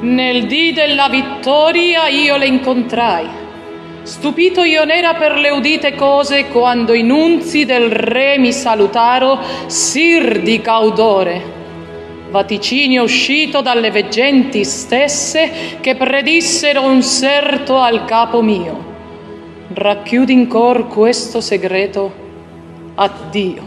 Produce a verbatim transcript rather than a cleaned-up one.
Nel dì della vittoria io le incontrai, stupito io n'era per le udite cose, quando i nunzi del re mi salutaro, sir di caudore, vaticinio uscito dalle veggenti stesse, che predissero un serto al capo mio. Racchiudi in cor questo segreto, addio.